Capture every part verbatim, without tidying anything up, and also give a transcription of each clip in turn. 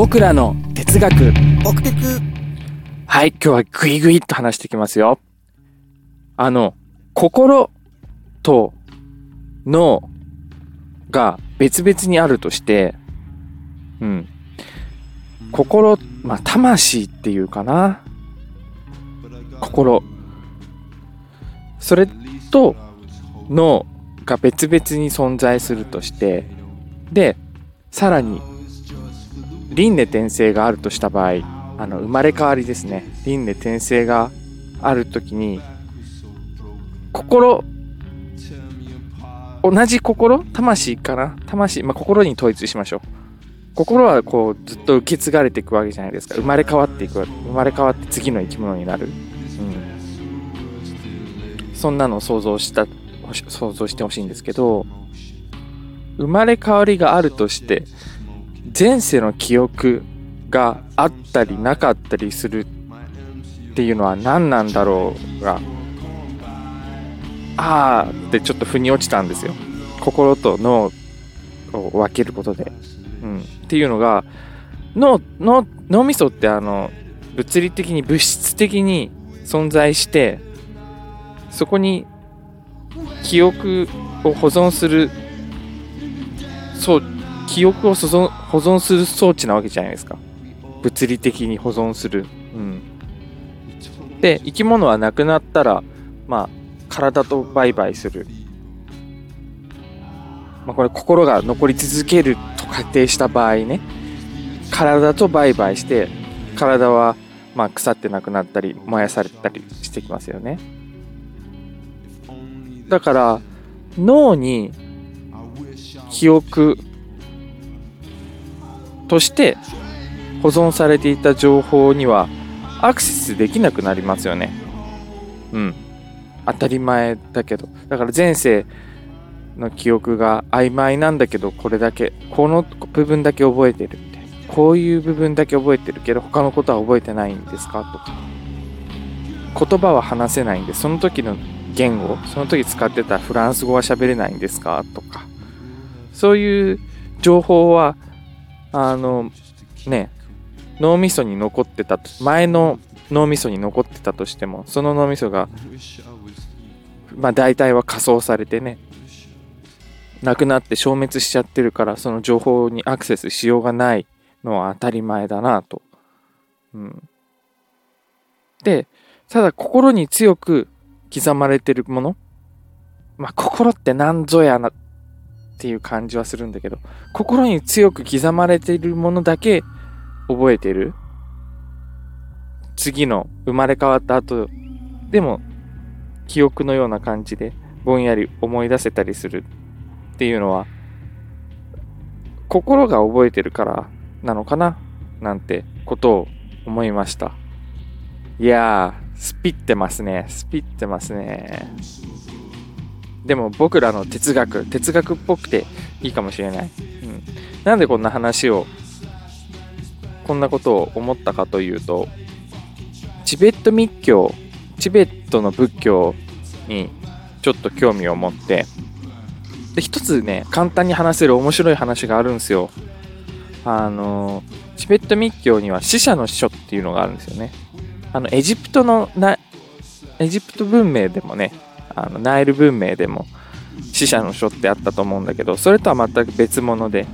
僕らの哲学、僕哲。はい、今日はグイグイっと話していきますよ。あの心と脳が別々にあるとして、うん、心、まあ魂っていうかな、心、それと脳が別々に存在するとして、で、さらに輪廻転生があるとした場合、あの生まれ変わりですね。輪廻転生があるときに、心、同じ心、魂かな、魂、まあ、心に統一しましょう。心はこうずっと受け継がれていくわけじゃないですか。生まれ変わっていく、生まれ変わって次の生き物になる。うん、そんなのを想像した、想像してほしいんですけど、生まれ変わりがあるとして、前世の記憶があったりなかったりするっていうのは何なんだろうが、あーってちょっと腑に落ちたんですよ。心と脳を分けることで、うん、っていうのが、脳、脳、脳みそってあの物理的に物質的に存在して、そこに記憶を保存する、そう記憶を保存、保存する装置なわけじゃないですか。物理的に保存する、うん、で生き物はなくなったら、まあ体と売買する、まあ、これ心が残り続けると仮定した場合ね、体と売買して、体はまあ腐ってなくなったり燃やされたりしてきますよね。だから脳に記憶として保存されていた情報にはアクセスできなくなりますよね。うん。当たり前だけど、だから前世の記憶が曖昧なんだけど、これだけ、この部分だけ覚えてるって、こういう部分だけ覚えてるけど他のことは覚えてないんですかとか、言葉は話せないんで、その時の言語、その時使ってたフランス語は喋れないんですかとか、そういう情報はあのね、脳みそに残ってたと、前の脳みそに残ってたとしても、その脳みそがまあ大体は仮想されてね、なくなって消滅しちゃってるから、その情報にアクセスしようがないのは当たり前だなと、うん、で、ただ心に強く刻まれてるもの、まあ心ってなんぞやなっていう感じはするんだけど、心に強く刻まれてるものだけ覚えてる。次の生まれ変わった後でも記憶のような感じでぼんやり思い出せたりするっていうのは、心が覚えてるからなのかななんてことを思いました。いやー、スピってますね、スピってますね。でも僕らの哲学、哲学っぽくていいかもしれない、うん、なんでこんな話を、こんなことを思ったかというと、チベット密教、チベットの仏教にちょっと興味を持って、で一つね、簡単に話せる面白い話があるんですよ。あのチベット密教には死者の書っていうのがあるんですよね。あのエジプトのなエジプト文明でもね、あのナイル文明でも死者の書ってあったと思うんだけど、それとは全く別物で、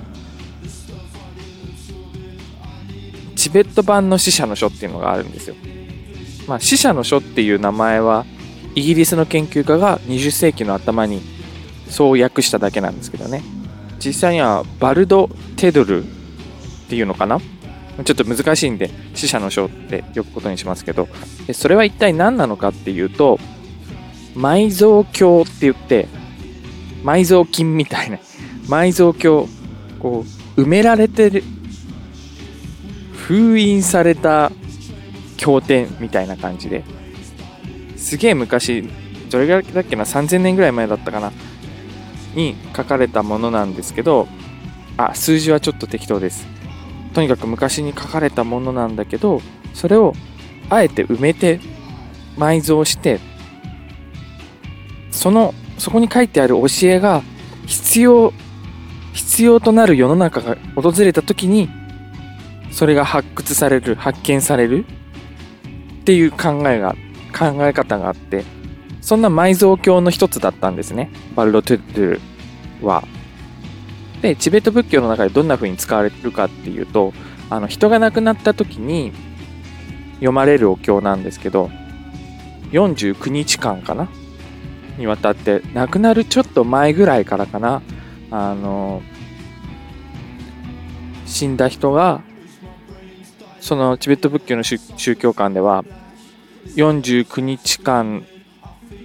チベット版の死者の書っていうのがあるんですよ。まあ、死者の書っていう名前はイギリスの研究家がにじゅっせいきの頭にそう訳しただけなんですけどね。実際にはバルド・テドルっていうのかな、ちょっと難しいんで死者の書って呼ぶことにしますけど、それは一体何なのかっていうと、埋蔵経って言って、埋蔵金みたいな埋蔵経、こう埋められてる、封印された経典みたいな感じで、すげえ昔、どれぐらいだっけな、さんぜんねんぐらい前だったかなに書かれたものなんですけど、あ、数字はちょっと適当です。とにかく昔に書かれたものなんだけど、それをあえて埋めて埋蔵して、そのそこに書いてある教えが必要必要となる世の中が訪れた時に、それが発掘される、発見されるっていう考えが考え方があって、そんな埋蔵教の一つだったんですね、バルロトゥットゥは。で、チベット仏教の中でどんな風に使われるかっていうと、あの人が亡くなった時に読まれるお経なんですけど、よんじゅうきゅうにちかんかなにわたって、亡くなるちょっと前ぐらいからかな、あの死んだ人が、そのチベット仏教の宗教観ではよんじゅうきゅうにちかん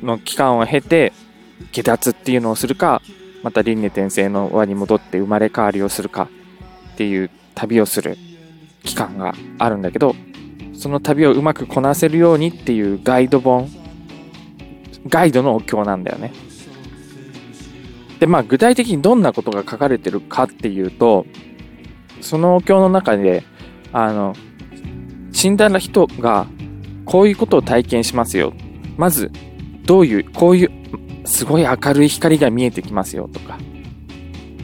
の期間を経て下脱っていうのをするか、また輪廻転生の輪に戻って生まれ変わりをするかっていう旅をする期間があるんだけど、その旅をうまくこなせるようにっていうガイド本、ガイドのお経なんだよね。で、まあ具体的にどんなことが書かれてるかっていうと、そのお経の中で、あの死んだ人がこういうことを体験しますよ、まずどういうこういうすごい明るい光が見えてきますよとか、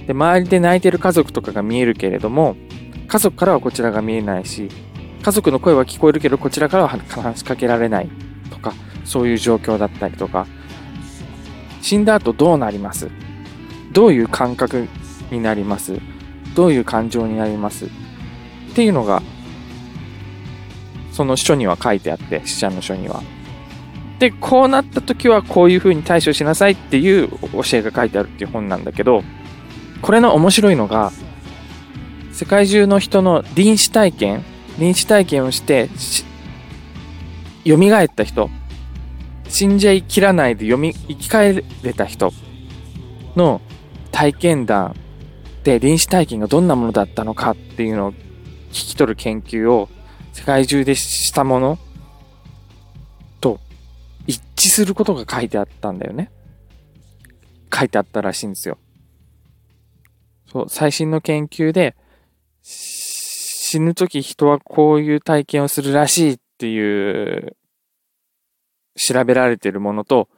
で周りで泣いてる家族とかが見えるけれども、家族からはこちらが見えないし、家族の声は聞こえるけどこちらからは話しかけられないとか、そういう状況だったりとか、死んだ後どうなります、どういう感覚になります、どういう感情になりますっていうのがその書には書いてあって、死者の書には。で、こうなった時はこういう風に対処しなさいっていう教えが書いてあるっていう本なんだけど、これの面白いのが、世界中の人の臨死体験臨死体験をしてよみがえった人、死んじゃいきらないでよみ生き返れた人の体験談で、臨死体験がどんなものだったのかっていうのを聞き取る研究を世界中でしたものと一致することが書いてあったんだよね。書いてあったらしいんですよ。そう、最新の研究で死ぬとき人はこういう体験をするらしいっていう調べられているものと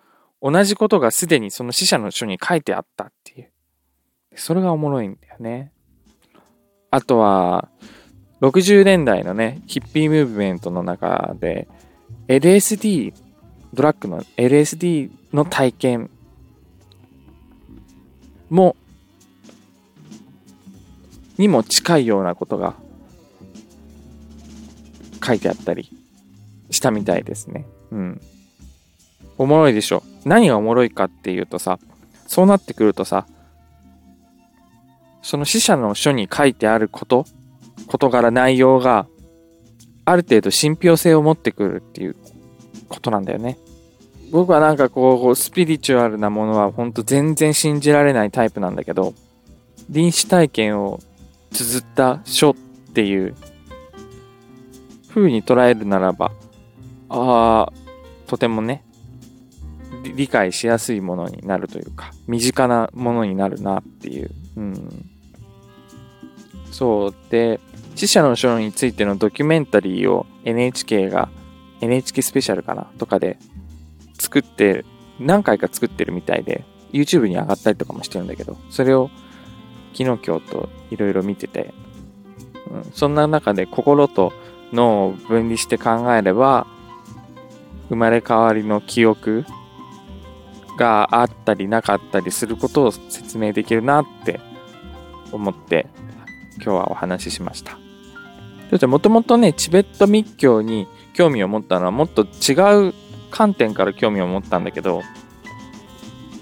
同じことがすでにその死者の書に書いてあったっていう。それがおもろいんだよね。あとはろくじゅうねんだいのね、ヒッピームーブメントの中で エルエスディー、ドラッグの エルエスディー の体験もにも近いようなことが書いてあったりしたみたいですね。うん。おもろいでしょ。何がおもろいかっていうとさ、そうなってくるとさ、その死者の書に書いてあること事柄内容がある程度信憑性を持ってくるっていうことなんだよね。僕はなんかこうスピリチュアルなものは本当全然信じられないタイプなんだけど、臨死体験を綴った書っていう風に捉えるならば、あーとてもね理解しやすいものになるというか、身近なものになるなっていう、うん、そうで、死者の書についてのドキュメンタリーを エヌエイチケー が エヌエイチケー スペシャルかなとかで作って何回か作ってるみたいで、 YouTube に上がったりとかもしてるんだけど、それを昨日今日といろいろ見てて、うん、そんな中で心と脳を分離して考えれば生まれ変わりの記憶があったりなかったりすることを説明できるなって思って今日はお話ししました。もともとね、チベット密教に興味を持ったのはもっと違う観点から興味を持ったんだけど、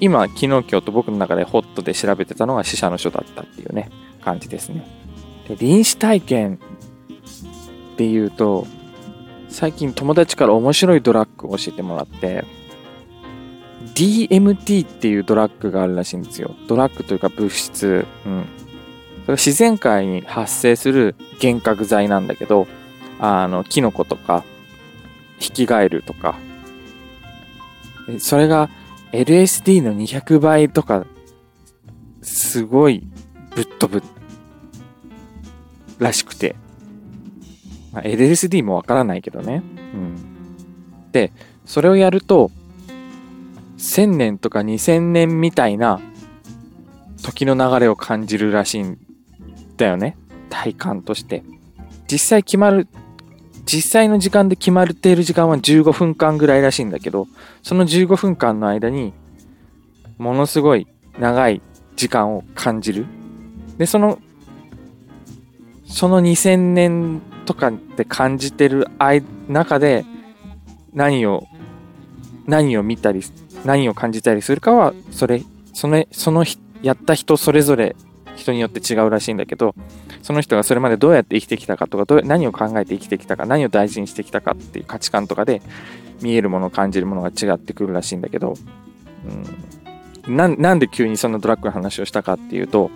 今昨日今日と僕の中でホットで調べてたのが死者の書だったっていうね感じですね。で、臨死体験っていうと、最近友達から面白いドラッグを教えてもらって、ディーエムティー っていうドラッグがあるらしいんですよ。ドラッグというか物質、うん、それ自然界に発生する幻覚剤なんだけど、あのキノコとかヒキガエルとか、それが エルエスディー のにひゃくばいとかすごいぶっ飛ぶらしくて、まあ、エルエスディー もわからないけどね、うん、でそれをやるとせんねんとかにせんねんみたいな時の流れを感じるらしいんだよね、体感として。実際決まる、実際の時間で決まっている時間はじゅうごふんかんぐらいらしいんだけど、そのじゅうごふんかんの間にものすごい長い時間を感じる。で、そのそのにせんねんとかって感じてる中で何を何を見たり何を感じたりするかはそれそのそのやった人それぞれ人によって違うらしいんだけど、その人がそれまでどうやって生きてきたかとか、どう何を考えて生きてきたか、何を大事にしてきたかっていう価値観とかで見えるもの感じるものが違ってくるらしいんだけど、うん、な, なんで急にそんなドラッグの話をしたかっていうと、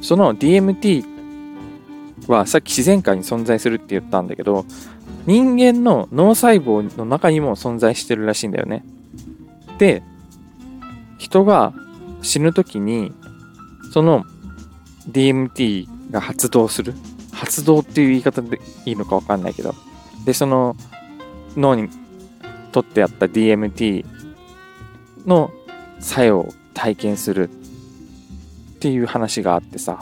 その ディーエムティー はさっき自然界に存在するって言ったんだけど、人間の脳細胞の中にも存在してるらしいんだよね。で、人が死ぬときにその ディーエムティー が発動する、発動っていう言い方でいいのか分かんないけど、でその脳にとってあった ディーエムティー の作用を体験するっていう話があってさ、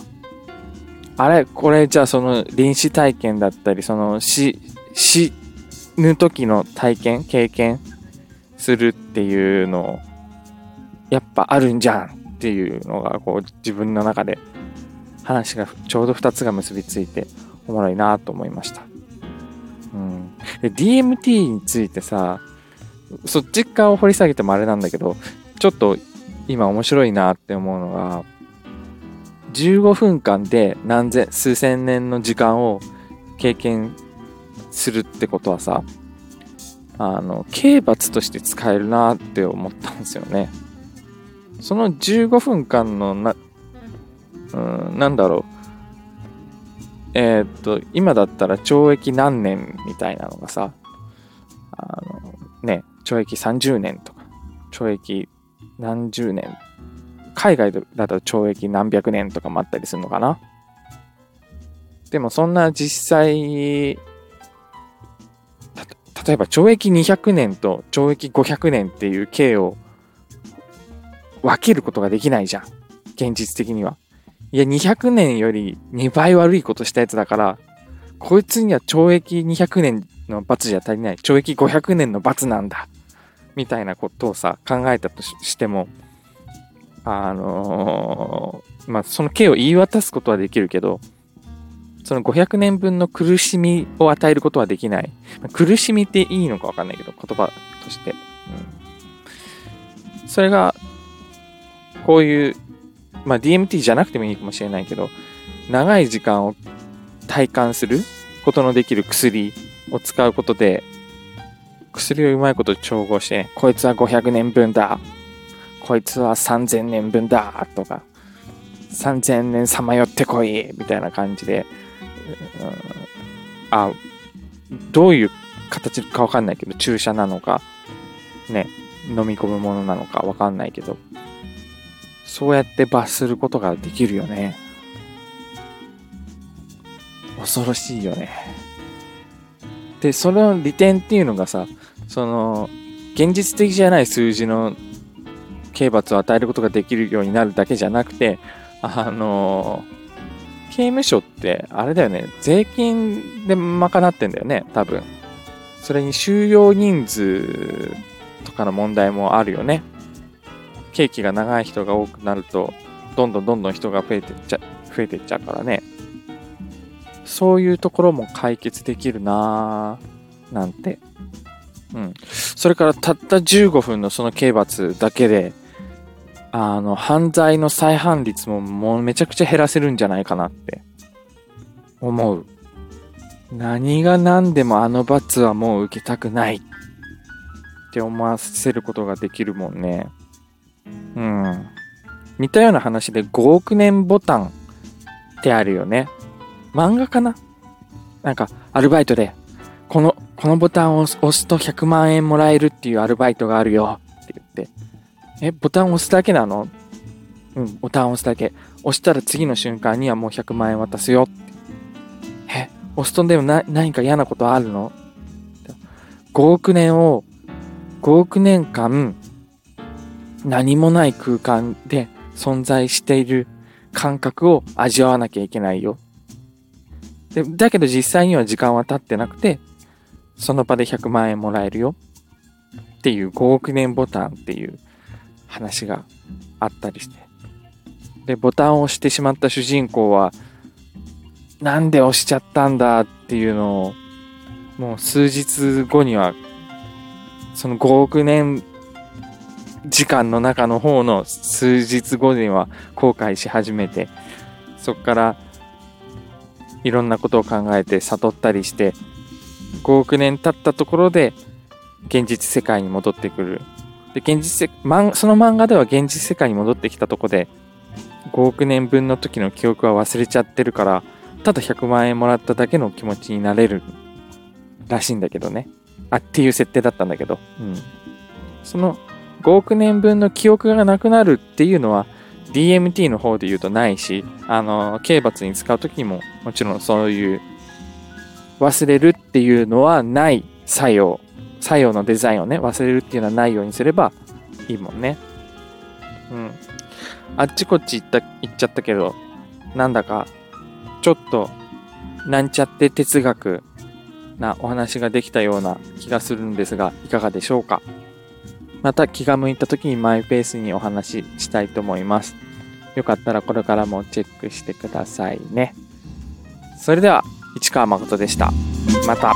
あれこれじゃあその臨死体験だったり、その死死ぬ時の体験経験するっていうのをやっぱあるんじゃんっていうのがこう自分の中で話がちょうどふたつが結びついておもろいなと思いました、うん、で ディーエムティー についてさ、そっち側を掘り下げてもあれなんだけど、ちょっと今面白いなって思うのが、じゅうごふんかんで何千数千年の時間を経験するってことはさ、あの刑罰として使えるなって思ったんですよね。そのじゅうごふんかんのな、うん、なんだろう、えー、っと今だったら懲役何年みたいなのがさ、あのね、懲役さんじゅうねんとか懲役何十年、海外だと懲役何百年とかもあったりするのかな。でもそんな実際た例えば懲役にひゃくねんと懲役ごひゃくねんっていう刑を分けることができないじゃん、現実的には。いやにひゃくねんよりにばい悪いことしたやつだから、こいつには懲役にひゃくねんの罰じゃ足りない、懲役ごひゃくねんの罰なんだみたいなことをさ考えたと し, してもあのー、まあその刑を言い渡すことはできるけど、そのごひゃくねんぶんの苦しみを与えることはできない。苦しみっていいのか分かんないけど言葉として、うん、それがこういう、まあ、ディーエムティー じゃなくてもいいかもしれないけど、長い時間を体感することのできる薬を使うことで、薬をうまいこと調合して、ね、こいつはごひゃくねんぶんだ、こいつはさんぜんねんぶんだとか、さんぜんねんさまよってこいみたいな感じで、うん、あ、どういう形か分かんないけど、注射なのかね、飲み込むものなのか分かんないけど、そうやって罰することができるよね。恐ろしいよね。で、その利点っていうのがさ、その現実的じゃない数字の刑罰を与えることができるようになるだけじゃなくて、あの刑務所ってあれだよね、税金で賄ってんだよね、多分。それに収容人数とかの問題もあるよね。刑期が長い人が多くなると、どんどんどんどん人が増えてっちゃ、増えてっちゃうからね。そういうところも解決できるなぁ、なんて。うん。それからたったじゅうごふんのその刑罰だけで、あの、犯罪の再犯率ももうめちゃくちゃ減らせるんじゃないかなって思う。何が何でもあの罰はもう受けたくないって思わせることができるもんね。うん、似たような話でごおくねんボタンってあるよね。漫画かな？なんかアルバイトでこの、このボタンを押すとひゃくまんえんもらえるっていうアルバイトがあるよって言って、え、ボタン押すだけなの？うん、ボタン押すだけ。押したら次の瞬間にはもうひゃくまんえん渡すよって。え、押すとでもな、何か嫌なことあるの？ごおくねんをごおくねんかん何もない空間で存在している感覚を味わわなきゃいけないよ。でだけど実際には時間は経ってなくて、その場でひゃくまんえんもらえるよっていうごおくねんボタンっていう話があったりして、でボタンを押してしまった主人公はなんで押しちゃったんだっていうのをもう数日後にはそのごおくねん時間の中の方の数日後には後悔し始めて、そこからいろんなことを考えて悟ったりしてごおくねん経ったところで現実世界に戻ってくる。で現実世漫その漫画では現実世界に戻ってきたところでごおくねんぶんの時の記憶は忘れちゃってるから、ただひゃくまんえんもらっただけの気持ちになれるらしいんだけどね、あっていう設定だったんだけど、うん、そのごおくねんぶんの記憶がなくなるっていうのは ディーエムティー の方で言うとないし、あの刑罰に使う時にももちろんそういう忘れるっていうのはない作用作用のデザインをね、忘れるっていうのはないようにすればいいもんね。うん。あっちこっち行った行っちゃったけど、なんだかちょっとなんちゃって哲学なお話ができたような気がするんですが、いかがでしょうか。また気が向いた時にマイペースにお話ししたいと思います。よかったらこれからもチェックしてくださいね。それでは市川誠でした。また。